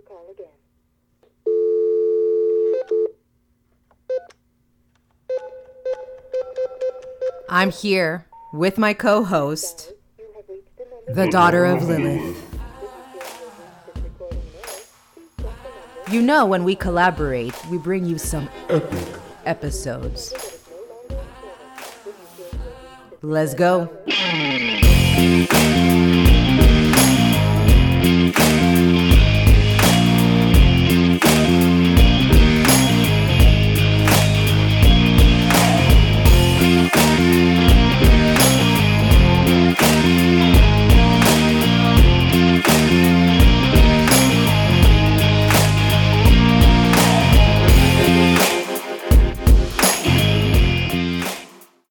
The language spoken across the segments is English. your call again. I'm here with my co-host, the daughter of Lilith. You know, when we collaborate, we bring you some epic episodes. Let's go.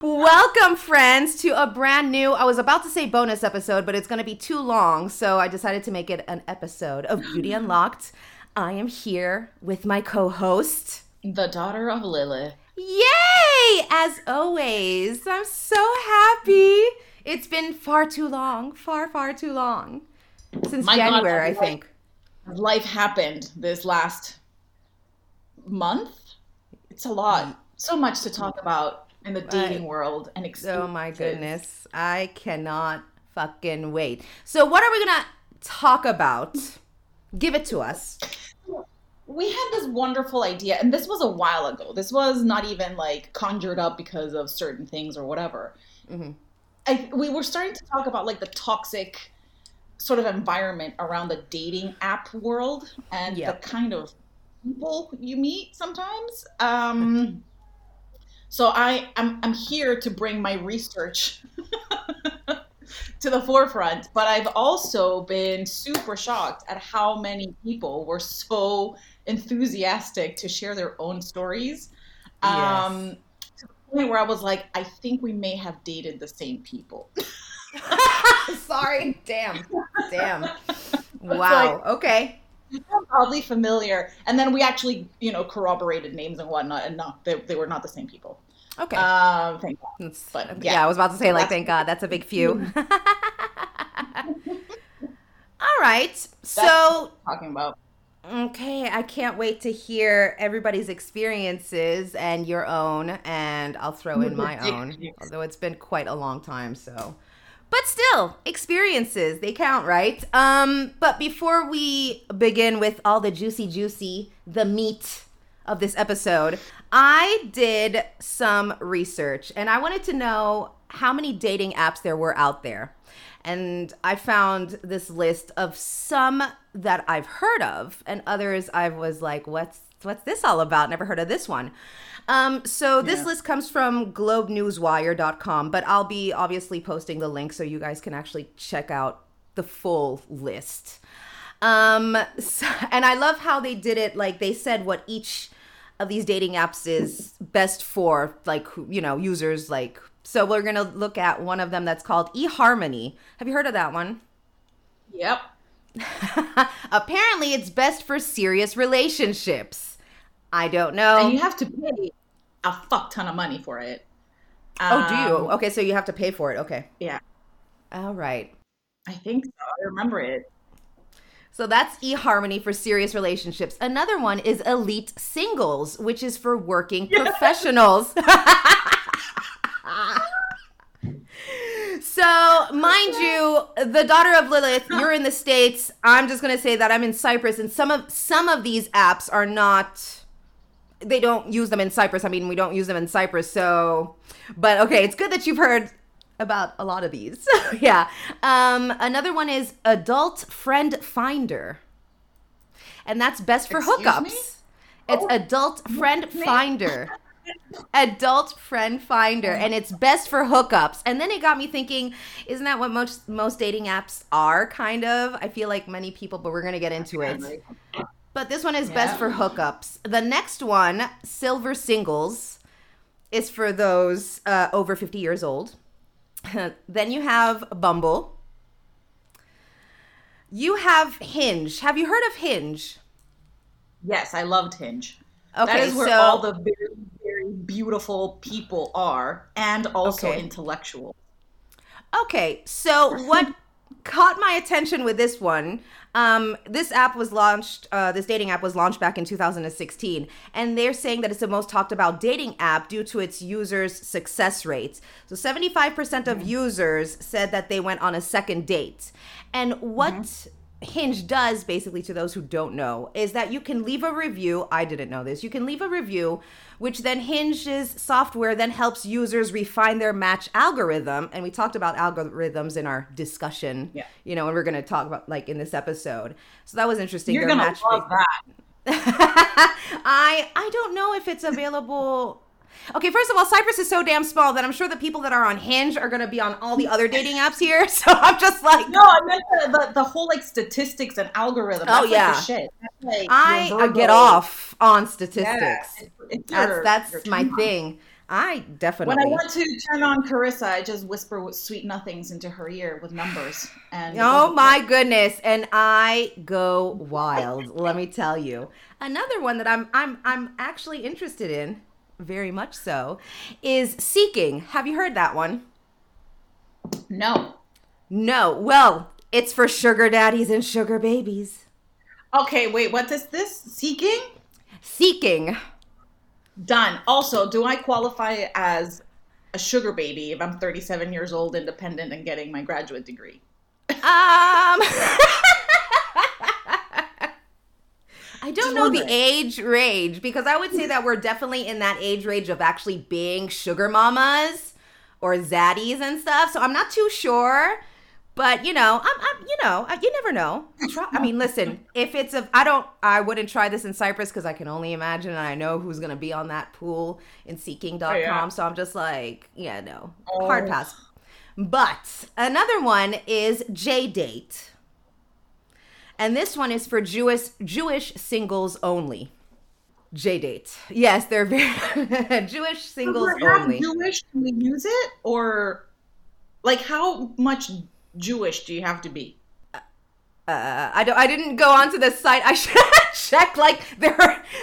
Welcome, friends, to a brand new, I was about to say bonus episode, but it's going to be too long, so I decided to make it an episode of Beauty Unlocked. I am here with my co-host, the daughter of Lilith. Yay! As always, I'm so happy. It's been far too long, far too long, since January, God, I think. Life happened this last month. It's a lot. So much to talk about. In the dating world and experiences. Oh my goodness. I cannot fucking wait. So what are we going to talk about? Give it to us. We had this wonderful idea, and this was a while ago. This was not even like conjured up because of certain things or whatever. Mm-hmm. We were starting to talk about like the toxic sort of environment around the dating app world and the kind of people you meet sometimes. So I'm here to bring my research to the forefront, but I've also been super shocked at how many people were so enthusiastic to share their own stories. Yes. To the point where I was like, I think we may have dated the same people. Sorry, damn. Wow, like, okay. I'm probably familiar. And then we actually, corroborated names and whatnot, and they were not the same people. Okay. Thank God. But, I was about to say, like, thank God. That's a big few. All right. So. That's what I'm talking about. Okay. I can't wait to hear everybody's experiences and your own, and I'll throw in my own, although it's been quite a long time, so. But still, experiences, they count, right? But before we begin with all the juicy, the meat of this episode, I did some research, and I wanted to know how many dating apps there were out there. And I found this list of some that I've heard of, and others I was like, what's this all about? Never heard of this one. So this list comes from globenewswire.com, but I'll be obviously posting the link so you guys can actually check out the full list. And I love how they did it. Like, they said what each of these dating apps is best for, like, users. Like, so we're going to look at one of them that's called eHarmony. Have you heard of that one? Yep. Apparently it's best for serious relationships. I don't know. And you have to pay a fuck ton of money for it. Do you? Okay, so you have to pay for it. Okay. Yeah. All right. I think so. I remember it. So that's eHarmony for serious relationships. Another one is Elite Singles, which is for working professionals. So, mind you, the daughter of Lilith, you're in the States. I'm just going to say that I'm in Cyprus, and some of these apps are not... They don't use them in Cyprus. I mean, we don't use them in Cyprus, so... But, okay, it's good that you've heard about a lot of these. Yeah. Another one is Adult Friend Finder. And that's best for hookups. Me? It's Adult Friend Finder. Adult Friend Finder. And it's best for hookups. And then it got me thinking, isn't that what most dating apps are, kind of? I feel like many people, but we're going to get into it. But this one is best for hookups. The next one, Silver Singles, is for those over 50 years old. Then you have Bumble. You have Hinge. Have you heard of Hinge? Yes, I loved Hinge. Okay, that is where all the very, very beautiful people are, and also intellectual. Okay, so what caught my attention with this one. This dating app was launched back in 2016, and they're saying that it's the most talked about dating app due to its users' success rates. So 75% of users said that they went on a second date. And what Hinge does, basically, to those who don't know, is that you can leave a review. I didn't know this. You can leave a review, which then Hinge's software then helps users refine their match algorithm. And we talked about algorithms in our discussion, you know, and we're going to talk about, like, in this episode. So that was interesting. You're going to love that. I don't know if it's available. Okay, first of all, Cyprus is so damn small that I'm sure the people that are on Hinge are going to be on all the other dating apps here. So I'm just like... No, I meant the whole, like, statistics and algorithm. Oh, that's like the shit. That's like I get off on statistics. Yeah, it's that's my thing. I definitely... When I want to turn on Carissa, I just whisper sweet nothings into her ear with numbers. And oh, my goodness. And I go wild, let me tell you. Another one that I'm actually interested in, very much so, is Seeking. Have you heard that one? No. Well, it's for sugar daddies and sugar babies. Okay, wait, what is this? Seeking? Seeking. Done. Also, do I qualify as a sugar baby if I'm 37 years old, independent, and getting my graduate degree? I don't know the age range, because I would say that we're definitely in that age range of actually being sugar mamas or zaddies and stuff. So I'm not too sure, but you know, you never know. I mean, listen, if it's I wouldn't try this in Cyprus because I can only imagine, and I know who's gonna be on that pool in Seeking.com. So I'm just like, hard pass. But another one is J Date. And this one is for Jewish singles only. J Date. Yes, they're very Jewish singles only. How Jewish can we use it? Or like how much Jewish do you have to be? I didn't go onto the site. I should check like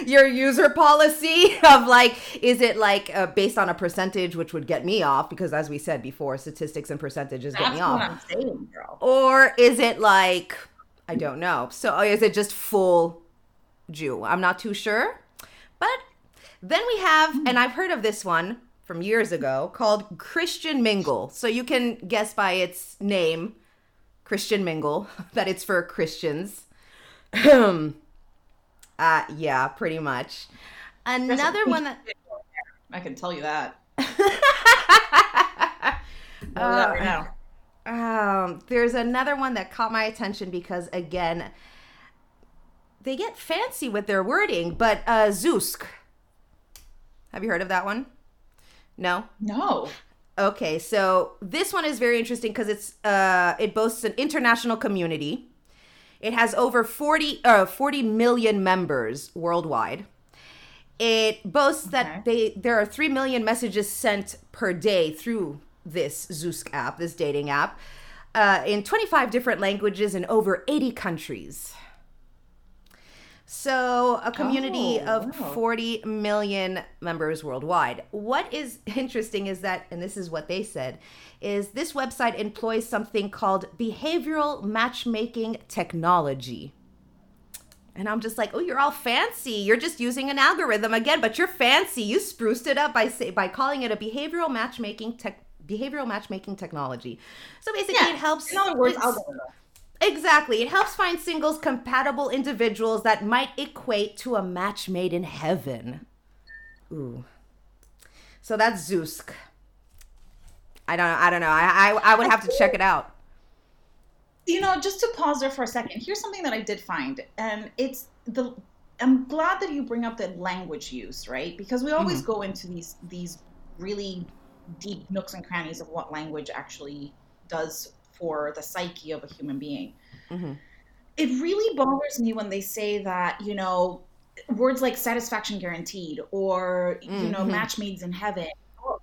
your user policy of like, is it like based on a percentage, which would get me off because as we said before, statistics and percentages get me off. That's what I'm saying, girl. Or is it like... I don't know. So is it just full Jew? I'm not too sure. But then we have, and I've heard of this one from years ago, called Christian Mingle. So you can guess by its name, Christian Mingle, that it's for Christians. Yeah, pretty much. Another one that... I can tell you that. Right now. There's another one that caught my attention because, again, they get fancy with their wording, but Zoosk. Have you heard of that one? No? No. Okay, so this one is very interesting because it boasts an international community. It has over 40 million members worldwide. It boasts that there are 3 million messages sent per day through this Zoosk app, this dating app, in 25 different languages in over 80 countries. So a community of 40 million members worldwide. What is interesting is that, and this is what they said, is this website employs something called behavioral matchmaking technology. And I'm just like, oh, you're all fancy. You're just using an algorithm again, but you're fancy. You spruced it up by calling it a behavioral matchmaking technology. So basically it helps. In other words, exactly. It helps find singles compatible individuals that might equate to a match made in heaven. Ooh. So that's Zoosk. I don't know. I would have to check it out. You know, just to pause there for a second, here's something that I did find. And it's I'm glad that you bring up the language use, right? Because we always go into these really deep nooks and crannies of what language actually does for the psyche of a human being. It really bothers me when they say that, you know, words like satisfaction guaranteed or, you know, match made in heaven,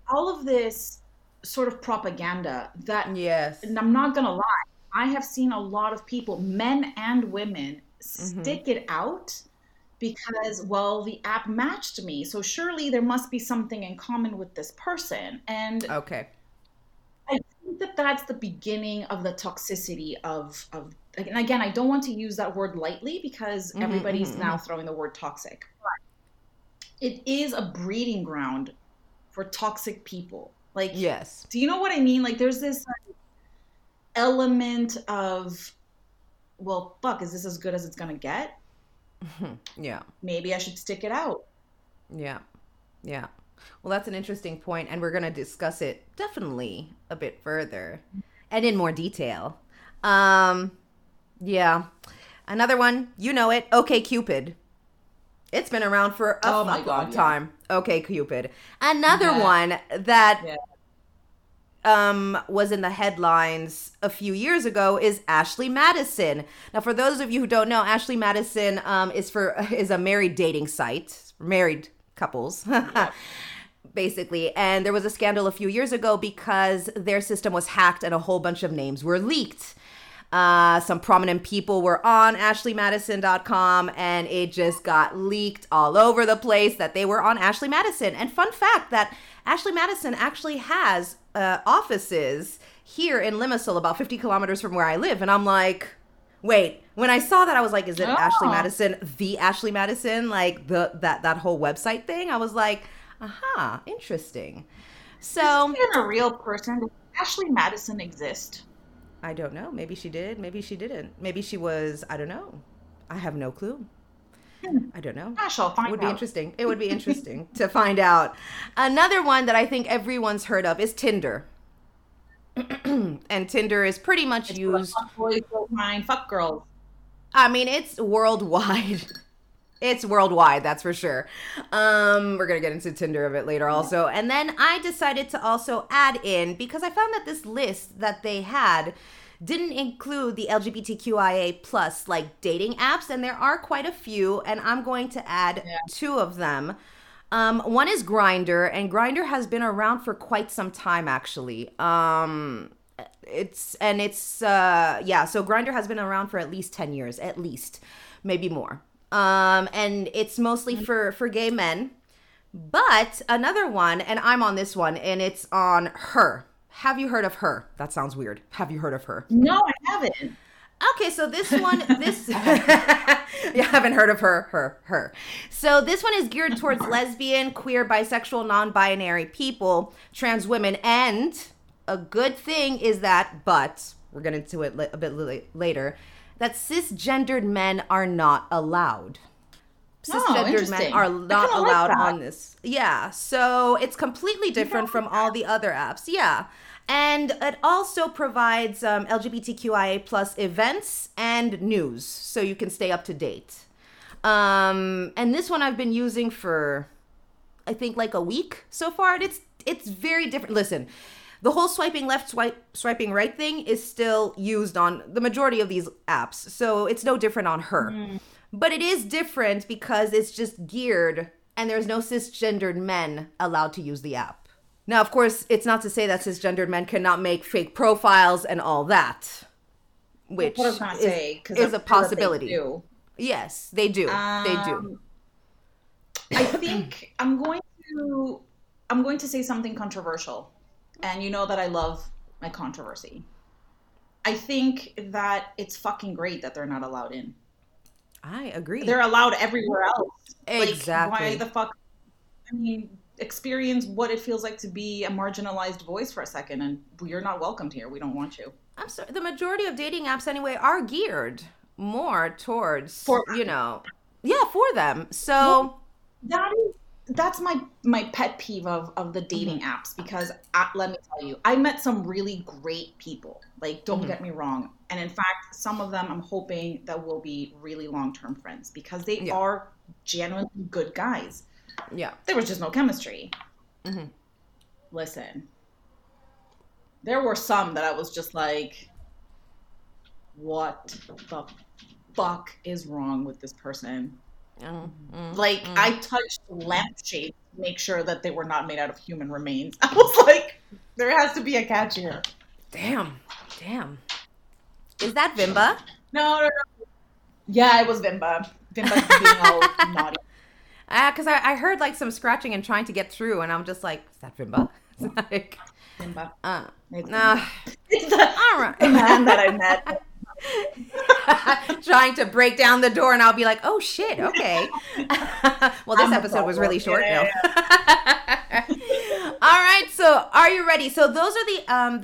all of this sort of propaganda that, and I'm not going to lie, I have seen a lot of people, men and women, stick it out because, well, the app matched me. So surely there must be something in common with this person. And I think that that's the beginning of the toxicity of, and again, I don't want to use that word lightly because everybody's now throwing the word toxic. But it is a breeding ground for toxic people. Like, yes. Do you know what I mean? Like, there's this element of, well, fuck, is this as good as it's going to get? Yeah. Maybe I should stick it out. Yeah. Yeah. Well, that's an interesting point, and we're going to discuss it definitely a bit further and in more detail. Yeah. Another one, you know it, OK Cupid. It's been around for a long time. Yeah. OK Cupid. Another one that was in the headlines a few years ago is Ashley Madison. Now, for those of you who don't know, Ashley Madison is a married dating site, married couples, basically. And there was a scandal a few years ago because their system was hacked and a whole bunch of names were leaked. Some prominent people were on ashleymadison.com, and it just got leaked all over the place that they were on Ashley Madison. And fun fact that Ashley Madison actually has offices here in Limassol, about 50 kilometers from where I live. And I'm like, wait, when I saw that, I was like, is it Ashley Madison, the Ashley Madison, like that whole website thing? I was like, aha, interesting. So is it a real person? Does Ashley Madison exist? I don't know. Maybe she did. Maybe she didn't. Maybe she was, I don't know. I have no clue. I don't know. I shall find out. It would be interesting. It would be interesting to find out. Another one that I think everyone's heard of is Tinder. And Tinder is pretty much used. Fuck boys, don't mind. Fuck girls. I mean, it's worldwide. It's worldwide, that's for sure. We're going to get into Tinder a bit later also. And then I decided to also add in, because I found that this list that they had didn't include the LGBTQIA plus like dating apps. And there are quite a few. And I'm going to add two of them. One is Grindr. And Grindr has been around for quite some time, actually. So Grindr has been around for at least 10 years, at least, maybe more. And it's mostly for gay men. But another one, and I'm on this one, and it's on Her. Have you heard of Her? That sounds weird. Have you heard of Her? No, I haven't. Okay, so this one, you haven't heard of Her. So this one is geared towards lesbian, queer, bisexual, non-binary people, trans women, and a good thing is that, but we're going to get into it a bit later, that cisgendered men are not allowed. Cisgendered men are not allowed on this. Yeah, so it's completely different from all the other apps. Yeah, and it also provides LGBTQIA plus events and news, so you can stay up to date. And this one I've been using for, I think, like a week so far, and it's very different. Listen. The whole swiping left, swiping right thing is still used on the majority of these apps. So it's no different on Her. But it is different because it's just geared and there's no cisgendered men allowed to use the app. Now, of course, it's not to say that cisgendered men cannot make fake profiles and all that, which is a possibility. They do. Yes, they do. I think I'm going to say something controversial. And you know that I love my controversy. I think that it's fucking great that they're not allowed in. I agree. They're allowed everywhere else. Exactly. Like, why the fuck? I mean, experience what it feels like to be a marginalized voice for a second, and you're not welcomed here. We don't want you. I'm sorry. The majority of dating apps, anyway, are geared more towards for them. So that's my pet peeve of the dating apps, because let me tell you, I met some really great people, like, don't get me wrong, and in fact some of them I'm hoping that will be really long-term friends, because they are genuinely good guys. There was just no chemistry. Listen, there were some that I was just like, what the fuck is wrong with this person? I touched lampshades to make sure that they were not made out of human remains. I was like, there has to be a catch here. Damn. Is that Vimba? No. Yeah, it was Vimba. Vimba's being all naughty. Because I heard like some scratching and trying to get through, and I'm just like, is that Vimba? It's like, Vimba. It's the, all right. The man that I met. Trying to break down the door, and I'll be like, oh shit, okay. Well, this episode was really short. Yeah. All right, so are you ready? So those are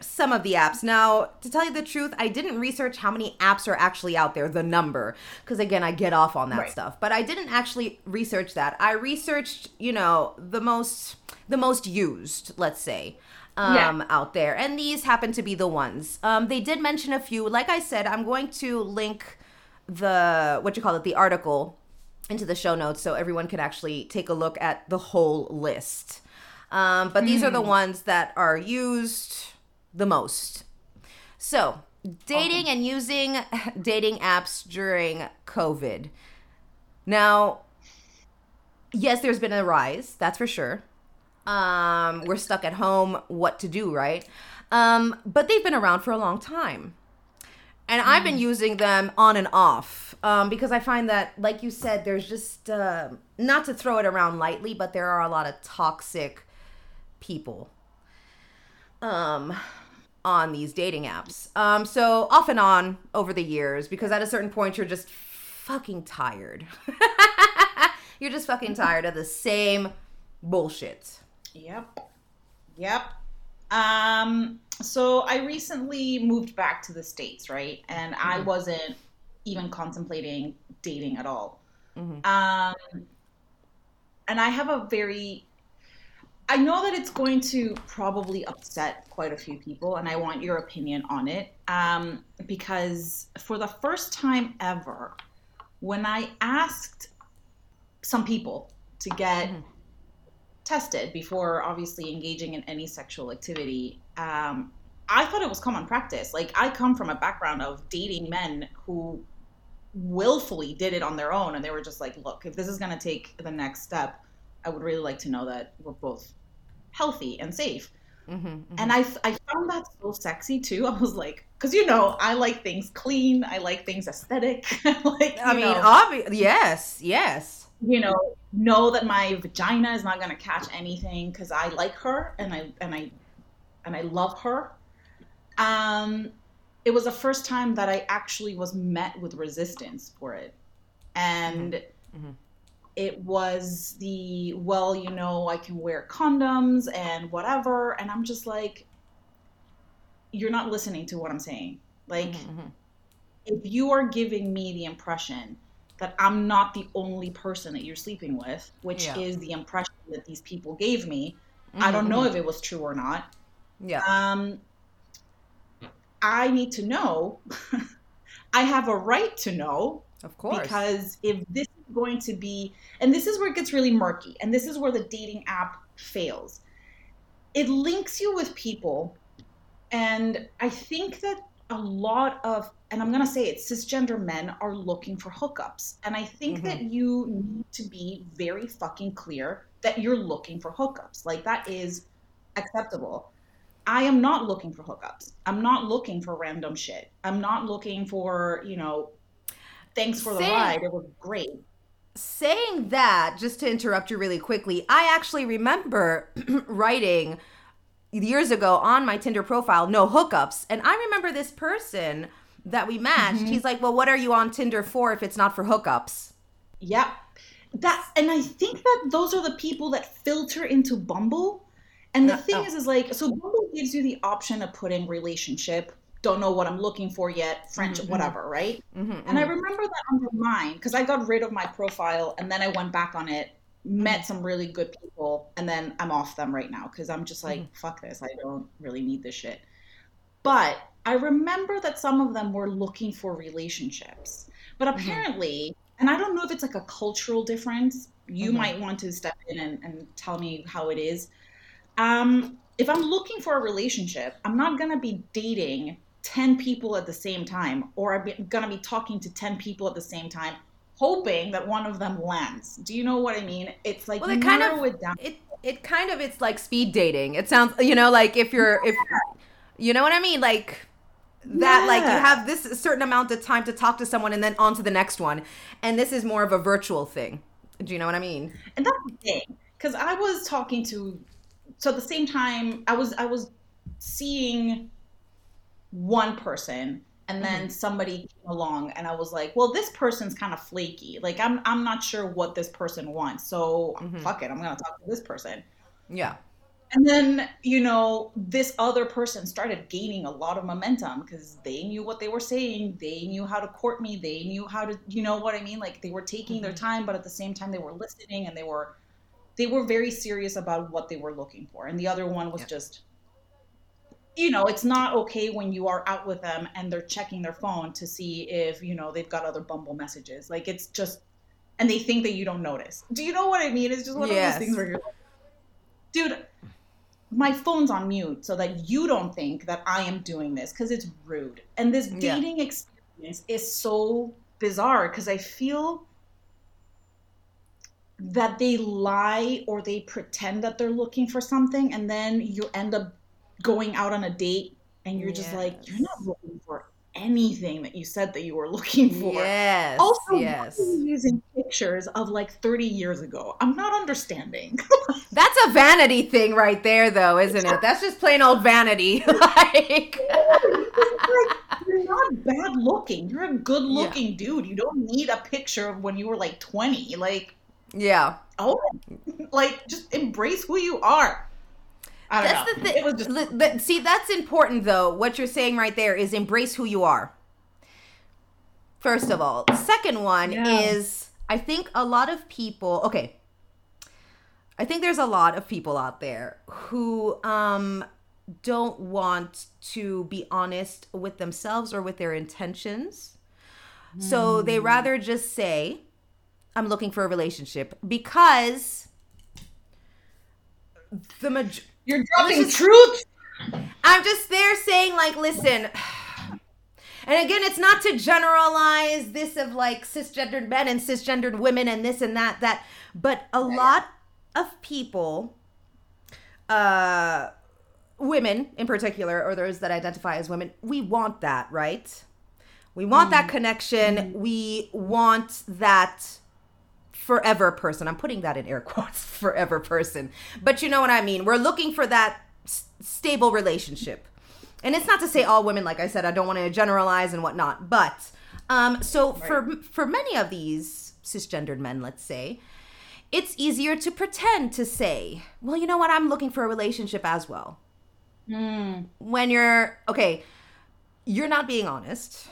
some of the apps. Now, to tell you the truth, I didn't research how many apps are actually out there, the number, because again, I get off on that stuff. But I didn't actually research that. I researched, the most used, let's say. Out there, and these happen to be the ones. They did mention a few. Like I said, I'm going to link the article into the show notes so everyone can actually take a look at the whole list. But these are the ones that are used the most. So, dating and using dating apps during COVID. Now, yes, there's been a rise, that's for sure. We're stuck at home, what to do, right? But they've been around for a long time. And I've been using them on and off because I find that, like you said, there's just, not to throw it around lightly, but there are a lot of toxic people on these dating apps. So off and on over the years, because at a certain point you're just fucking tired. You're just fucking tired of the same bullshit. Yep. So I recently moved back to the States, right? And I wasn't even contemplating dating at all. Mm-hmm. And I know that it's going to probably upset quite a few people, and I want your opinion on it. Because for the first time ever, when I asked some people to get tested before obviously engaging in any sexual activity, I thought it was common practice. Like, I come from a background of dating men who willfully did it on their own, and they were just like, look, if this is going to take the next step, I would really like to know that we're both healthy and safe. And I found that so sexy too. I was like, because I like things clean, I like things aesthetic. Obviously, yes. Know that my vagina is not gonna catch anything because I like her and I love her. It was the first time that I actually was met with resistance for it, and it was the I can wear condoms and whatever, and I'm just like, you're not listening to what I'm saying. Like, if you are giving me the impression that I'm not the only person that you're sleeping with, which is the impression that these people gave me. I don't know if it was true or not. Yeah. I need to know. I have a right to know. Of course. Because if this is going to be, and this is where it gets really murky, and this is where the dating app fails. It links you with people, and I think that a lot of, and I'm going to say it, cisgender men are looking for hookups. And I think that you need to be very fucking clear that you're looking for hookups. Like, that is acceptable. I am not looking for hookups. I'm not looking for random shit. I'm not looking for, thanks for the ride. It was great. Saying that, just to interrupt you really quickly, I actually remember writing years ago on my Tinder profile, no hookups. And I remember this person that we matched, he's like, well, what are you on Tinder for if it's not for hookups? Yep. And I think that those are the people that filter into Bumble. And the thing is like, so Bumble gives you the option of putting relationship, don't know what I'm looking for yet, friendship, whatever, right? And I remember that under mine, because I got rid of my profile and then I went back on it, met some really good people, and then I'm off them right now because I'm just like, fuck this, I don't really need this shit. But I remember that some of them were looking for relationships, but apparently, and I don't know if it's like a cultural difference, you might want to step in and tell me how it is. If I'm looking for a relationship, I'm not going to be dating 10 people at the same time, or I'm going to be talking to 10 people at the same time, hoping that one of them lands. Do you know what I mean? It's like, well, it's like speed dating. It sounds, like if you're, if you know what I mean? Like that, like you have this certain amount of time to talk to someone and then on to the next one. And this is more of a virtual thing. Do you know what I mean? And that's the thing. Cause I was talking to So at the same time, I was seeing one person, and then somebody came along, and I was like, well, this person's kind of flaky. Like, I'm not sure what this person wants, so fuck it, I'm gonna talk to this person. Yeah. And then, you know, this other person started gaining a lot of momentum because they knew what they were saying. They knew how to court me. They knew how to, you know what I mean? Like, they were taking their time, but at the same time, they were listening, and they were very serious about what they were looking for. And the other one was just, you know, it's not okay when you are out with them and they're checking their phone to see if, you know, they've got other Bumble messages. Like, it's just, and they think that you don't notice. Do you know what I mean? It's just one of those things where you're like, dude, my phone's on mute so that you don't think that I am doing this, because it's rude. And this dating experience is so bizarre because I feel that they lie or they pretend that they're looking for something, and then you end up going out on a date and you're just like, you're not looking for anything that you said that you were looking for. Also, why are you using pictures of like 30 years ago? I'm not understanding. That's a vanity thing right there, though, isn't it? That's just plain old vanity. Like, you're not bad looking. You're a good looking dude. You don't need a picture of when you were like 20. Like, like, just embrace who you are. I don't know. See, that's important, though. What you're saying right there is embrace who you are, first of all. Second one is, I think a lot of people, I think there's a lot of people out there who don't want to be honest with themselves or with their intentions. So they rather just say, I'm looking for a relationship, because the majority... You're dropping truth. I'm just there saying, like, listen, and again, it's not to generalize this of like cisgendered men and cisgendered women and this and that, but a lot of people, women in particular, or those that identify as women, we want that, right? We want that connection. We want that forever person. I'm putting that in air quotes, forever person. But you know what I mean? We're looking for that stable relationship. And it's not to say all women, like I said, I don't want to generalize and whatnot. But for many of these cisgendered men, let's say, it's easier to pretend to say, well, you know what? I'm looking for a relationship as well. When you're not being honest.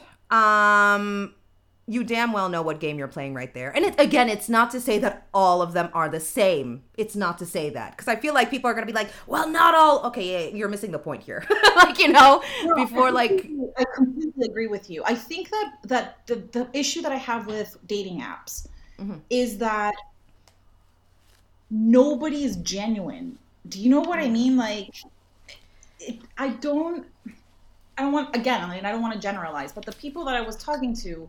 You damn well know what game you're playing right there. And it's not to say that all of them are the same. It's not to say that. Because I feel like people are going to be like, well, not all. Okay, yeah, you're missing the point here. Like, you know, no, before like. I completely agree with you. I think that the issue that I have with dating apps is that nobody is genuine. Do you know what I mean? Like, I don't want to generalize, but the people that I was talking to,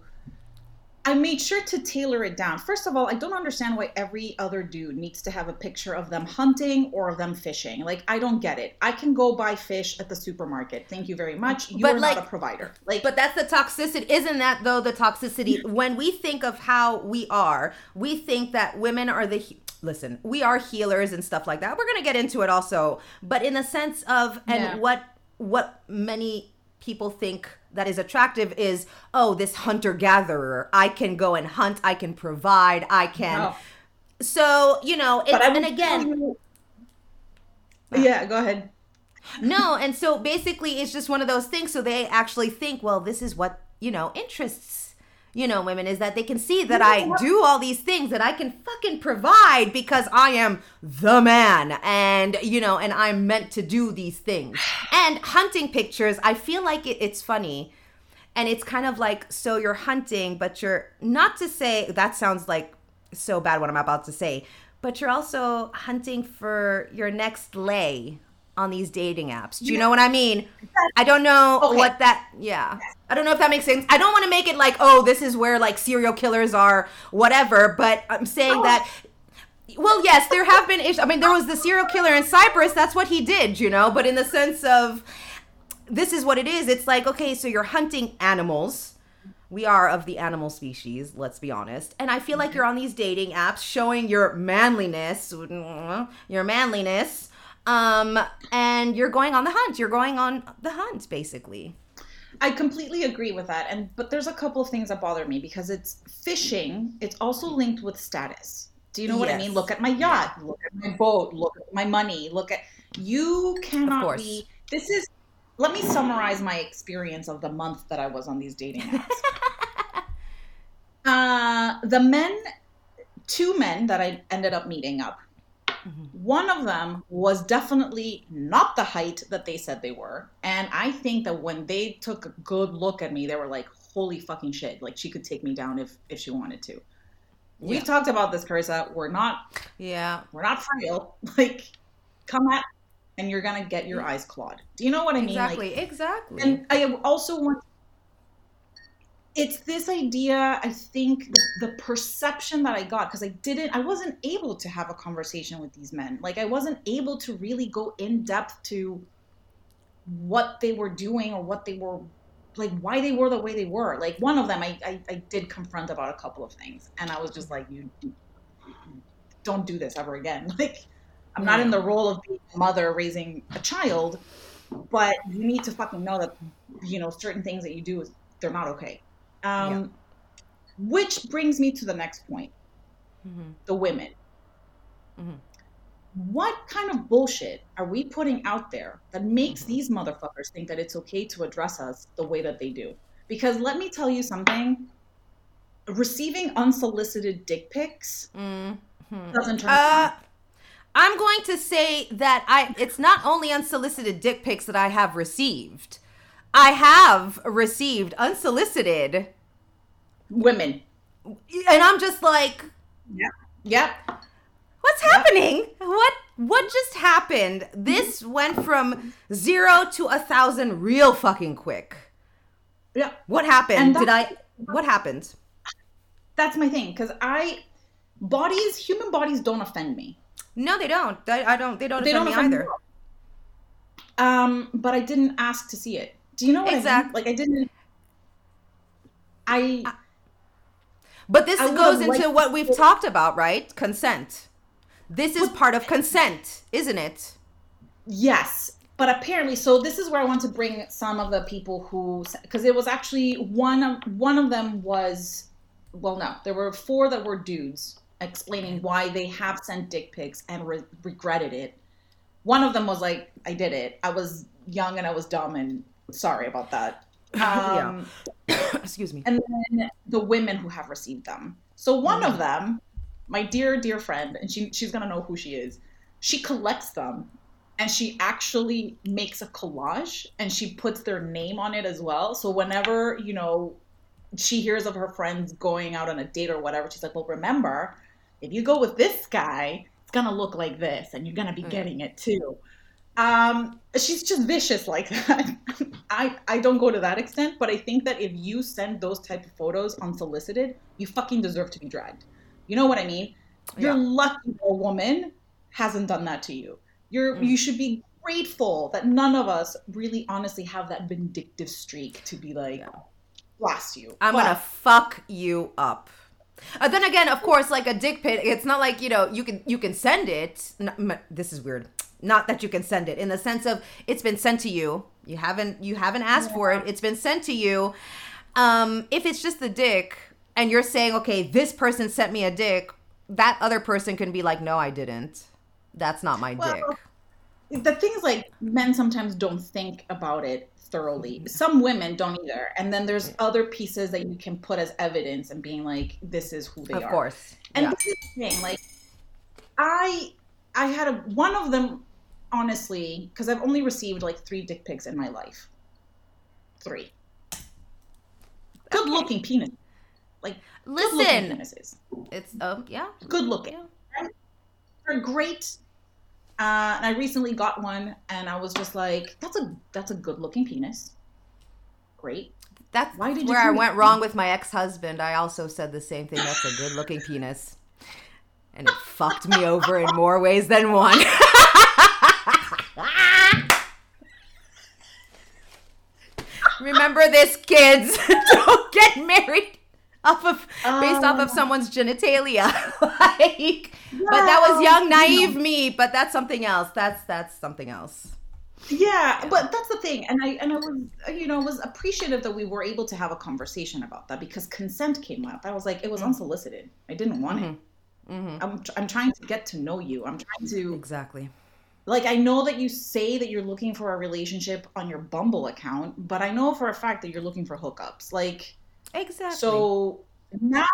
I made sure to tailor it down. First of all, I don't understand why every other dude needs to have a picture of them hunting or of them fishing. Like, I don't get it. I can go buy fish at the supermarket. Thank you very much. You're like, not a provider. Like, but that's the toxicity. Isn't that, though, the toxicity? When we think of how we are, we think that women are the... Listen, we are healers and stuff like that. We're going to get into it also. But in the sense of... And what many... people think that is attractive is, oh, this hunter-gatherer. I can go and hunt. I can provide. I can. No. So, you know, go ahead. No, and so basically it's just one of those things. So they actually think, well, this is what, you know, interests, you know, women, is that they can see that I do all these things, that I can fucking provide because I am the man, and, you know, and I'm meant to do these things. And hunting pictures, I feel like it's funny. And it's kind of like, so you're hunting, but you're not to say, that sounds like so bad what I'm about to say, but you're also hunting for your next lay on these dating apps. Do you know what I mean? I don't know what that, I don't know if that makes sense. I don't want to make it like, oh, this is where like serial killers are, whatever, but I'm saying that, well, yes, there have been issues. I mean, there was the serial killer in Cyprus. That's what he did, you know, but in the sense of this is what it is. It's like, okay, so you're hunting animals. We are of the animal species, let's be honest. And I feel like you're on these dating apps showing your manliness, And you're going on the hunt. You're going on the hunt, basically. I completely agree with that. But there's a couple of things that bother me, because it's fishing. It's also linked with status. Do you know what I mean? Look at my yacht. Yeah. Look at my boat. Look at my money. Look at... You cannot be... This is... Let me summarize my experience of the month that I was on these dating apps. Two men that I ended up meeting up. Mm-hmm. One of them was definitely not the height that they said they were. And I think that when they took a good look at me, they were like, holy fucking shit. Like, she could take me down if she wanted to. Yeah. We've talked about this, Carissa. We're not for real. Like, come at and you're going to get your eyes clawed. Do you know what I mean? Exactly. And I also want... It's this idea, I think, the perception that I got, because I wasn't able to have a conversation with these men. Like, I wasn't able to really go in depth to what they were doing or what they were, like, why they were the way they were. Like, one of them, I did confront about a couple of things. And I was just like, you don't do this ever again. Like, I'm not in the role of being a mother raising a child, but you need to fucking know that, you know, certain things that you do, they're not okay. Which brings me to the next point, the women. Mm-hmm. What kind of bullshit are we putting out there that makes these motherfuckers think that it's okay to address us the way that they do? Because let me tell you something, receiving unsolicited dick pics doesn't turn out. I'm going to say that it's not only unsolicited dick pics that I have received. I have received unsolicited women. And I'm just like, yep. What's happening? What just happened? This went from 0 to 1,000 real fucking quick. Yeah. What happened? What happened? That's my thing. Cause human bodies don't offend me. No, they don't. They don't offend me either. Me. But I didn't ask to see it. Do you know what I mean? Like, But this goes into what we've talked about, right? Consent. This is part of consent, isn't it? Yes. But apparently, so this is where I want to bring some of the people who... Because it was actually one of them was... Well, no. There were 4 that were dudes explaining why they have sent dick pics and regretted it. One of them was like, I did it. I was young and I was dumb and... Sorry about that. Excuse me. And then the women who have received them. So one of them, my dear, dear friend, and she's going to know who she is. She collects them and she actually makes a collage and she puts their name on it as well. So whenever, you know, she hears of her friends going out on a date or whatever, she's like, well, remember, if you go with this guy, it's going to look like this and you're going to be getting it too. She's just vicious like that. I don't go to that extent, but I think that if you send those type of photos unsolicited, you fucking deserve to be dragged. You know what I mean? You're lucky a woman hasn't done that to you. You should be grateful that none of us really honestly have that vindictive streak to be like, blast you. I'm going to fuck you up. Then again, of course, like a dick pic, it's not like, you know, you can send it. This is weird. Not that you can send it, in the sense of it's been sent to you. You haven't asked for it. It's been sent to you. If it's just the dick and you're saying, okay, this person sent me a dick, that other person can be like, no, I didn't. That's not my dick. The thing is, like, men sometimes don't think about it thoroughly. Some women don't either. And then there's other pieces that you can put as evidence and being like, this is who they are. Of course. And this is the thing. Like, I had one of them. Honestly, because I've only received like 3 dick pics in my life. 3. Good-looking penis. Like, listen, penises. It's good-looking. Yeah. Right? They're great. And I recently got one, and I was just like, that's a good-looking penis. Great. That's where I went wrong with my ex-husband. I also said the same thing. That's a good-looking penis, and it fucked me over in more ways than one. Remember this, kids. Don't get married based off of someone's genitalia. But that was young, naive me, but that's something else. That's something else. Yeah, but that's the thing, and I was appreciative that we were able to have a conversation about that, because consent came up. I was like, it was unsolicited. I didn't want it. Mm-hmm. I'm trying to get to know you. I'm trying to exactly. Like, I know that you say that you're looking for a relationship on your Bumble account, but I know for a fact that you're looking for hookups. Like, exactly. So now,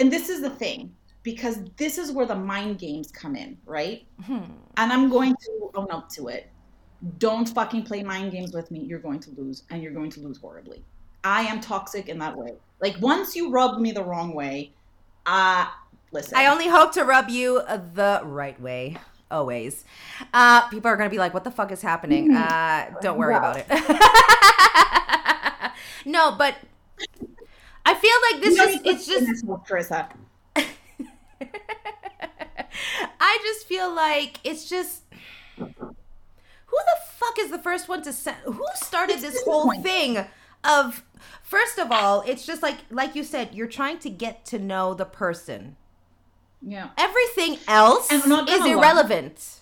and this is the thing, because this is where the mind games come in, right? Mm-hmm. And I'm going to own up to it. Don't fucking play mind games with me. You're going to lose, and you're going to lose horribly. I am toxic in that way. Like, once you rub me the wrong way, listen. I only hope to rub you the right way, always. People are going to be like, what the fuck is happening? Don't worry about it. No, but I feel like this is, it's just... Carissa. I just feel like it's just... Who the fuck is the first one to send? Who started this whole thing of, first of all, it's just like you said, you're trying to get to know the person. Yeah. Everything else is irrelevant.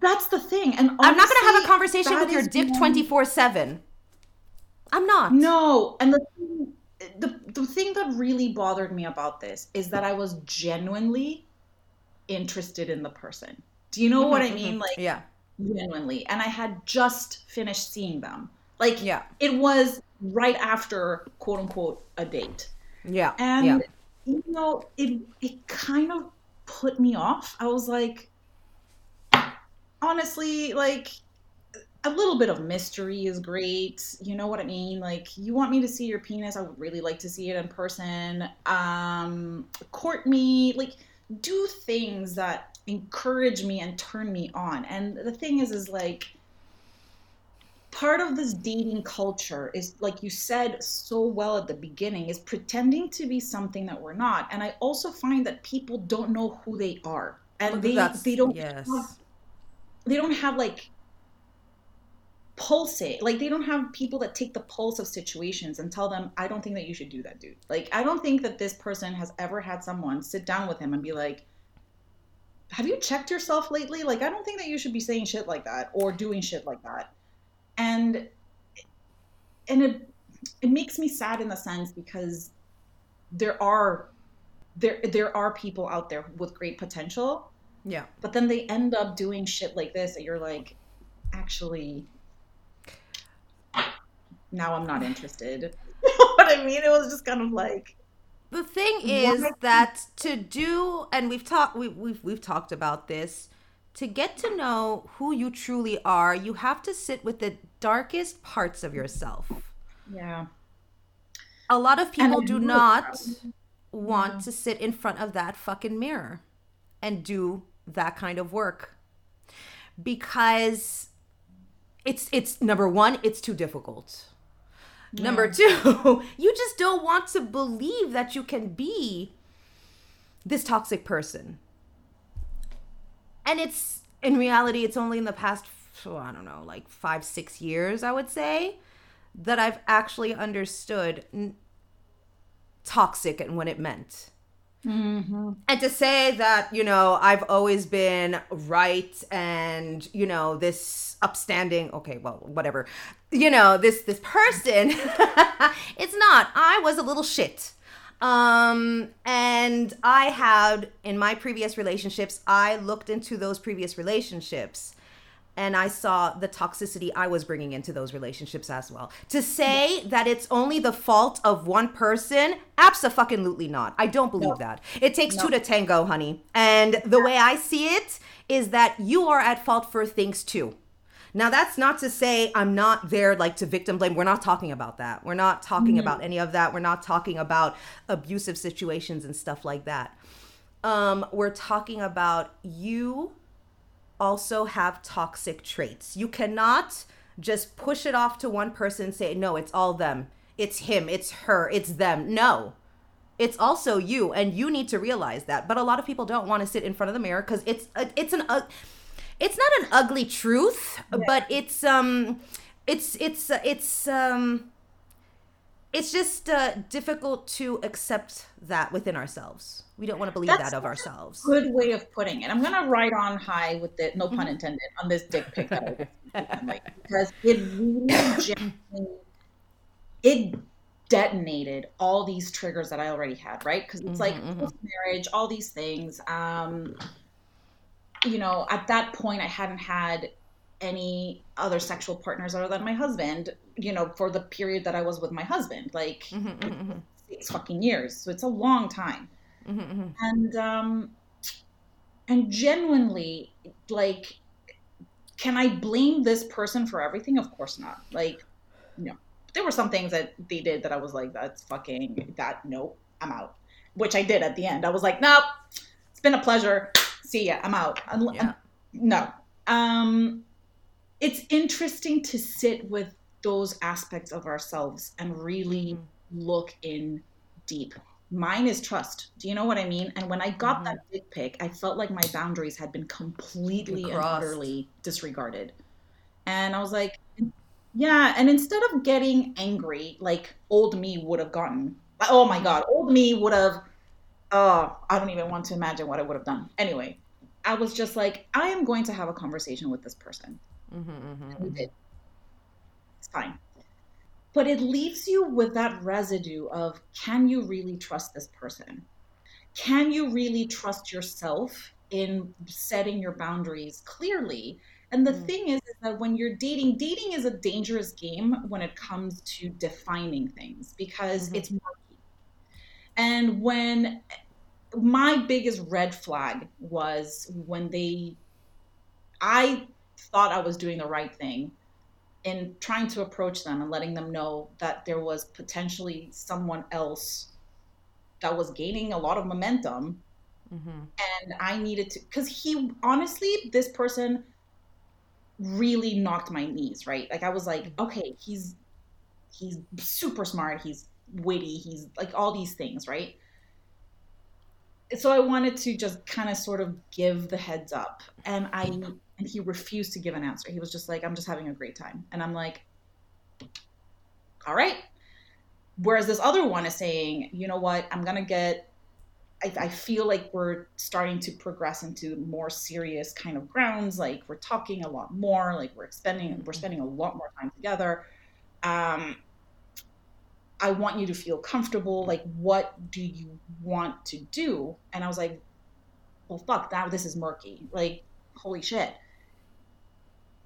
That's the thing. And honestly, I'm not going to have a conversation with your dip 24/7. I'm not. No. And the thing that really bothered me about this is that I was genuinely interested in the person. Do you know what I mean? Like, yeah. Genuinely, and I had just finished seeing them. Like, yeah, it was right after "quote unquote" a date. Yeah, and it kind of put me off. I was like, honestly, like, a little bit of mystery is great. You know what I mean? Like, you want me to see your penis? I would really like to see it in person. Court me, like, do things that encourage me and turn me on. And the thing is like, part of this dating culture is, like you said so well at the beginning, is pretending to be something that we're not. And I also find that people don't know who they are, and they don't have like pulsate, like they don't have people that take the pulse of situations and tell them, I don't think that you should do that, dude. Like, I don't think that this person has ever had someone sit down with him and be like, have you checked yourself lately? Like, I don't think that you should be saying shit like that or doing shit like that. And it makes me sad in the sense, because there are people out there with great potential. Yeah. But then they end up doing shit like this that you're like, actually, now I'm not interested. You know what I mean? It was just kind of like... The thing is that to do, and we've talked about this, to get to know who you truly are, you have to sit with the darkest parts of yourself. Yeah. A lot of people do not want to sit in front of that fucking mirror and do that kind of work, because it's number one, it's too difficult. Number two, you just don't want to believe that you can be this toxic person. And it's, in reality, it's only in the past, 5-6 years, I would say, that I've actually understood toxic and what it meant. Mm-hmm. And to say that, I've always been right and, this upstanding, okay, well, whatever, this person, it's not. I was a little shit. And I had, in my previous relationships, I looked into those previous relationships and I saw the toxicity I was bringing into those relationships as well. To say that it's only the fault of one person, abso-fucking-lutely not. I don't believe that. It takes two to tango, honey. And the way I see it is that you are at fault for things too. Now, that's not to say I'm not there, like, to victim blame. We're not talking about that. We're not talking about any of that. We're not talking about abusive situations and stuff like that. We're talking about you also have toxic traits. You cannot just push it off to one person and say, no, it's all them. It's him. It's her. It's them. No, it's also you. And you need to realize that. But a lot of people don't want to sit in front of the mirror because it's not an ugly truth, but it's It's just difficult to accept that within ourselves. We don't want to believe that of ourselves. Good way of putting it. I'm going to ride on high with it, no pun intended, on this dick pic that I like, because it really genuinely, it detonated all these triggers that I already had, right? Because it's marriage, all these things. You know, at that point, I hadn't had any other sexual partners other than my husband, you know, for the period that I was with my husband, like 6 fucking years. So it's a long time. And genuinely, like, can I blame this person for everything? Of course not. Like, no, there were some things that they did that I was like, that's fucking that. Nope, I'm out, which I did at the end. I was like, nope, it's been a pleasure. See ya. I'm out. No. It's interesting to sit with those aspects of ourselves and really look in deep. Mine is trust. Do you know what I mean? And when I got that dick pic, I felt like my boundaries had been completely and utterly disregarded. And I was like, yeah. And instead of getting angry, like old me would have gotten, oh my God, old me would have, I don't even want to imagine what I would have done. Anyway, I was just like, I am going to have a conversation with this person. And we did. It's fine. But it leaves you with that residue of, can you really trust this person? Can you really trust yourself in setting your boundaries clearly? And the thing is that when you're dating, dating is a dangerous game when it comes to defining things, because it's murky. And when my biggest red flag was when I thought I was doing the right thing in trying to approach them and letting them know that there was potentially someone else that was gaining a lot of momentum. And I needed to, because he, honestly, this person really knocked my knees, right? Like I was like, okay, he's super smart. He's witty. He's like all these things, right? So I wanted to just kind of sort of give the heads up. And and he refused to give an answer. He was just like, I'm just having a great time. And I'm like, all right. Whereas this other one is saying, you know what, I'm going to get, I feel like we're starting to progress into more serious kind of grounds. Like we're talking a lot more, like we're spending a lot more time together. I want you to feel comfortable. Like, what do you want to do? And I was like, well, fuck, now this is murky. Like, holy shit.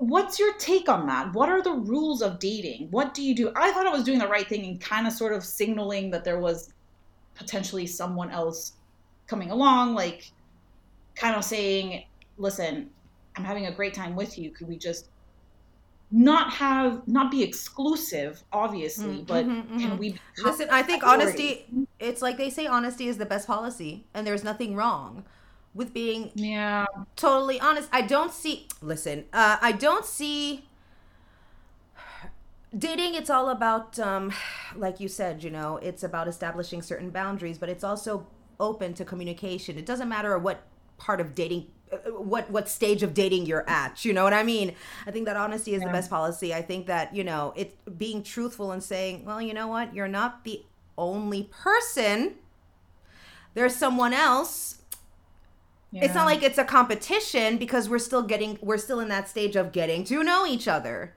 What's your take on that? What are the rules of dating? What do you do? I thought I was doing the right thing and kind of sort of signaling that there was potentially someone else coming along, like kind of saying, listen, I'm having a great time with you. Could we just not be exclusive, obviously, but can we listen? I think honesty, it's like they say, honesty is the best policy, and there's nothing wrong with being totally honest. I don't see dating. It's all about, like you said, you know, it's about establishing certain boundaries, but it's also open to communication. It doesn't matter what part of dating, what stage of dating you're at, you know what I mean? I think that honesty is the best policy. I think that, you know, it's being truthful and saying, well, you know what? You're not the only person. There's someone else. Yeah. It's not like it's a competition, because we're still in that stage of getting to know each other.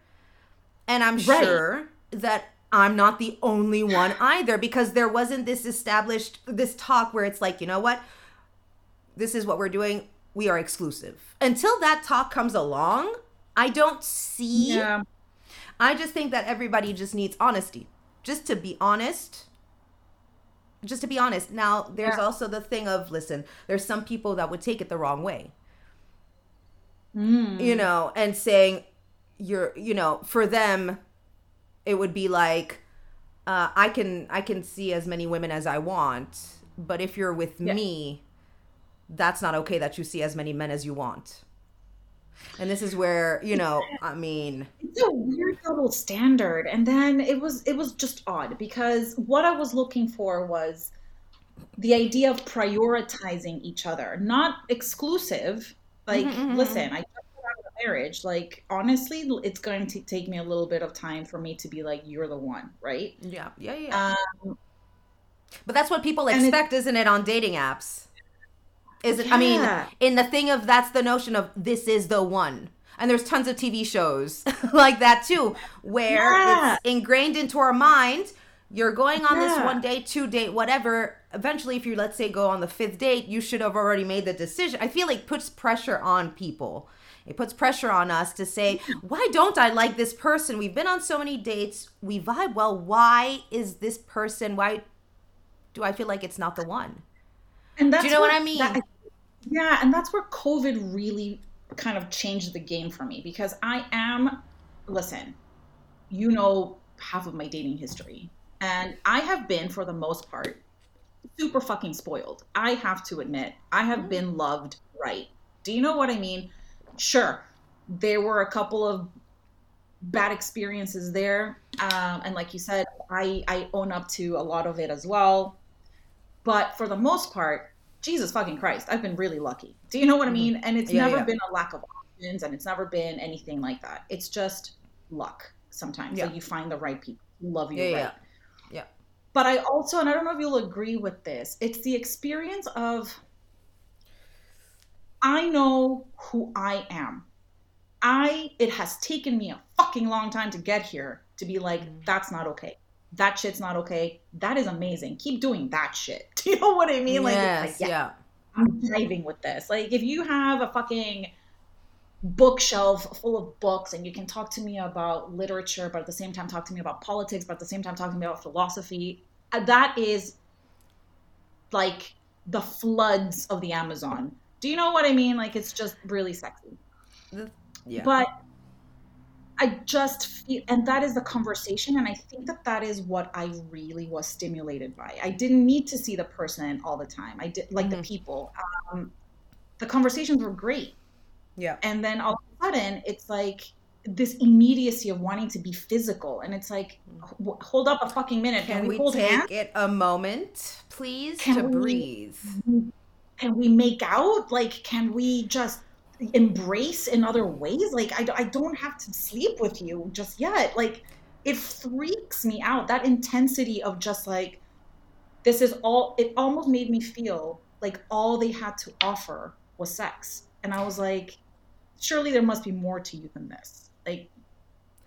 And I'm sure that I'm not the only one either, because there wasn't this talk where it's like, you know what? This is what we're doing. We are exclusive. Until that talk comes along, I don't see. Yeah. I just think that everybody just needs honesty. Just to be honest. Now, there's also the thing of, listen, there's some people that would take it the wrong way. You know, and saying you know, for them, it would be like, I can see as many women as I want, but if you're with me, that's not okay that you see as many men as you want. And this is where, you know, I mean, it's a weird double standard. And then it was just odd, because what I was looking for was the idea of prioritizing each other, not exclusive. Like, listen, I just got out of marriage, like, honestly, it's going to take me a little bit of time for me to be like, you're the one, right? Yeah. But that's what people expect, isn't it, on dating apps? I mean, in the thing of, that's the notion of this is the one. And there's tons of TV shows like that too, where it's ingrained into our mind. You're going on this one date, two date, whatever. Eventually, if you, let's say, go on the fifth date, you should have already made the decision. I feel like it puts pressure on people. It puts pressure on us to say, why don't I like this person? We've been on so many dates. We vibe well. Why is this person? Why do I feel like it's not the one? And that's, do you know what I mean? And that's where COVID really kind of changed the game for me, because I am, listen, you know half of my dating history. And I have been, for the most part, super fucking spoiled. I have to admit, I have been loved right. Do you know what I mean? Sure, there were a couple of bad experiences there. And like you said, I own up to a lot of it as well. But for the most part, Jesus fucking Christ, I've been really lucky. Do you know what I mean? And it's never been a lack of options, and it's never been anything like that. It's just luck sometimes. Yeah. Like, you find the right people who love you right. Yeah. But I also, and I don't know if you'll agree with this, it's the experience of, I know who I am. It has taken me a fucking long time to get here to be like, that's not okay. That shit's not okay. That is amazing. Keep doing that shit. Do you know what I mean? Like, yes, it's like I'm driving with this. Like, if you have a fucking bookshelf full of books and you can talk to me about literature, but at the same time talk to me about politics, but at the same time talk to me about philosophy, that is like the floods of the Amazon. Do you know what I mean? Like, it's just really sexy. Yeah. But I just feel, and that is the conversation, and I think that that is what I really was stimulated by. I didn't need to see the person all the time. I did like the people. The conversations were great. Yeah. And then all of a sudden, it's like this immediacy of wanting to be physical. And it's like, hold up a fucking minute. Can we hold hands? Take it a moment, please, to breathe? Can we make out? Like, can we just embrace in other ways? Like, I don't have to sleep with you just yet. Like, it freaks me out. That intensity of just like, this is all, it almost made me feel like all they had to offer was sex. And I was like, surely there must be more to you than this. Like,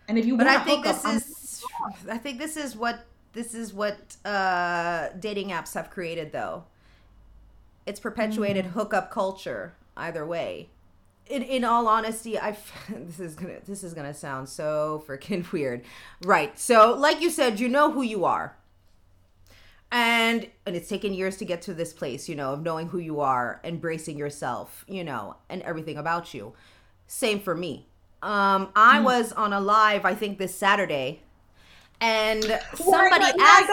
and if you want to hook up, I think this is what dating apps have created, though. It's perpetuated hookup culture either way. In all honesty, this is gonna sound so freaking weird, right? So, like you said, you know who you are, and it's taken years to get to this place, you know, of knowing who you are, embracing yourself, you know, and everything about you. Same for me. I was on a live, I think this Saturday, and somebody asked.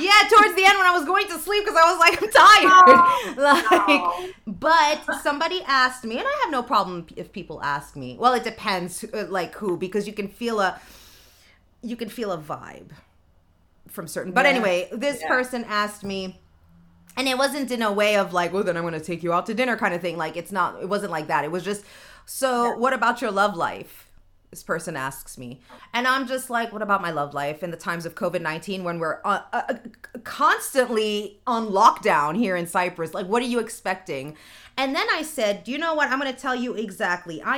Yeah, towards the end when I was going to sleep because I was like, I'm tired. Oh, like, no. But somebody asked me, and I have no problem if people ask me. Well, it depends, like who, because you can feel a vibe from certain. But anyway, this person asked me, and it wasn't in a way of like, well, then I'm going to take you out to dinner kind of thing. Like, it wasn't like that. It was just, so what about your love life? This person asks me, and I'm just like, what about my love life in the times of COVID-19 when we're constantly on lockdown here in Cyprus? Like, what are you expecting? And then I said, do you know what? I'm going to tell you exactly. I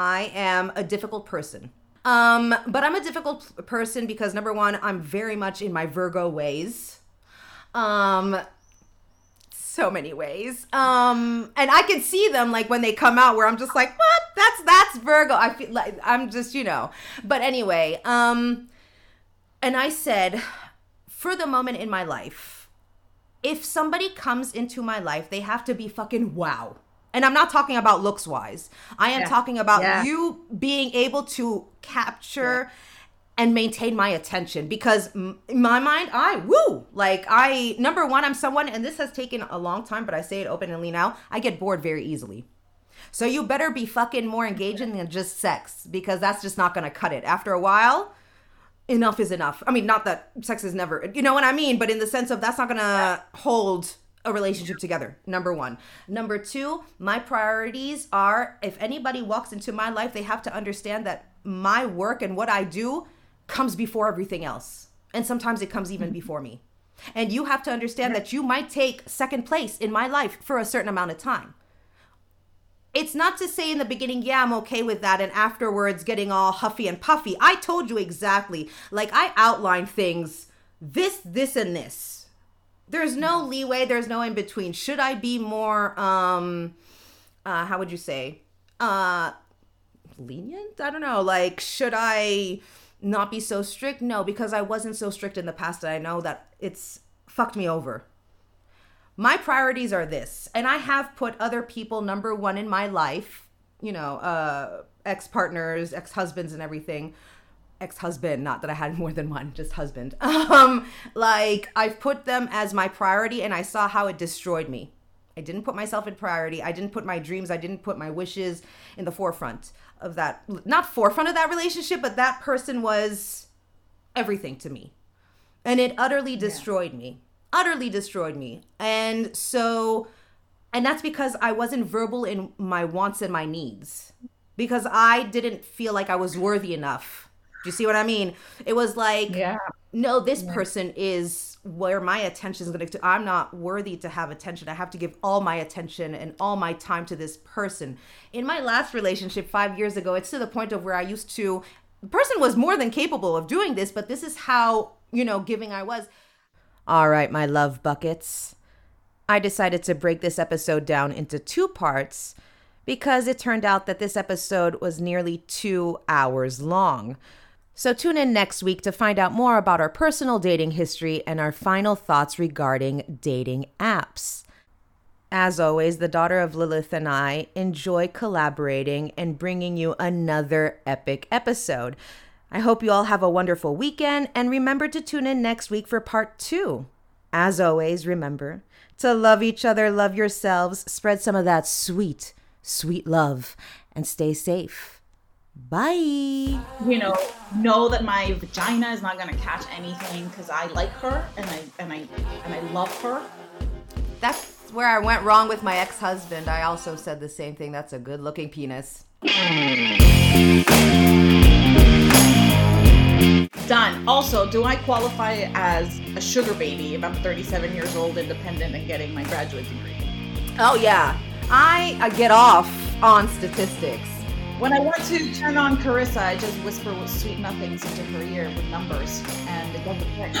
am a difficult person. But I'm a difficult person because, number one, I'm very much in my Virgo ways. So many ways. And I can see them, like, when they come out, where I'm just like, what? That's Virgo. I feel like I'm just, you know. But anyway, and I said, for the moment in my life, if somebody comes into my life, they have to be fucking wow. And I'm not talking about looks wise. I am talking about you being able to capture and maintain my attention, because in my mind, number one, I'm someone, and this has taken a long time, but I say it openly now, I get bored very easily. So you better be fucking more engaging than just sex, because that's just not gonna cut it. After a while, enough is enough. I mean, not that sex is never, you know what I mean? But in the sense of, that's not gonna hold a relationship together, number one. Number two, my priorities are, if anybody walks into my life, they have to understand that my work and what I do comes before everything else. And sometimes it comes even before me. And you have to understand that you might take second place in my life for a certain amount of time. It's not to say in the beginning, yeah, I'm okay with that, and afterwards getting all huffy and puffy. I told you exactly. Like, I outline things, this, and this. There's no leeway. There's no in between. Should I be more, how would you say? Lenient? I don't know. Like, should I not be so strict? No, because I wasn't so strict in the past, and I know that it's fucked me over. My priorities are this, and I have put other people number one in my life, you know, ex-partners, ex-husbands and everything. Ex-husband, not that I had more than one, just husband. Like, I've put them as my priority, and I saw how it destroyed me. I didn't put myself in priority. I didn't put my dreams. I didn't put my wishes in the forefront of that. Not forefront of that relationship, but that person was everything to me. And it utterly destroyed me. Utterly destroyed me. And so, and that's because I wasn't verbal in my wants and my needs, because I didn't feel like I was worthy enough. Do you see what I mean? It was like, no, this person is where my attention is going to, I'm not worthy to have attention. I have to give all my attention and all my time to this person. In my last relationship 5 years ago, it's to the point of where I used to, the person was more than capable of doing this, but this is how, you know, giving I was. All right, my love buckets. I decided to break this episode down into two parts because it turned out that this episode was nearly 2 hours long. So tune in next week to find out more about our personal dating history and our final thoughts regarding dating apps. As always, the daughter of Lilith and I enjoy collaborating and bringing you another epic episode. I hope you all have a wonderful weekend, and remember to tune in next week for part 2. As always, remember to love each other, love yourselves, spread some of that sweet, sweet love, and stay safe. Bye. You know that my vagina is not going to catch anything because I like her and I love her. That's where I went wrong with my ex-husband. I also said the same thing. That's a good-looking penis. Done. Also, do I qualify as a sugar baby if I'm 37 years old, independent, and getting my graduate degree? Oh, yeah. I get off on statistics. When I want to turn on Carissa, I just whisper sweet nothings into her ear with numbers, and it doesn't work.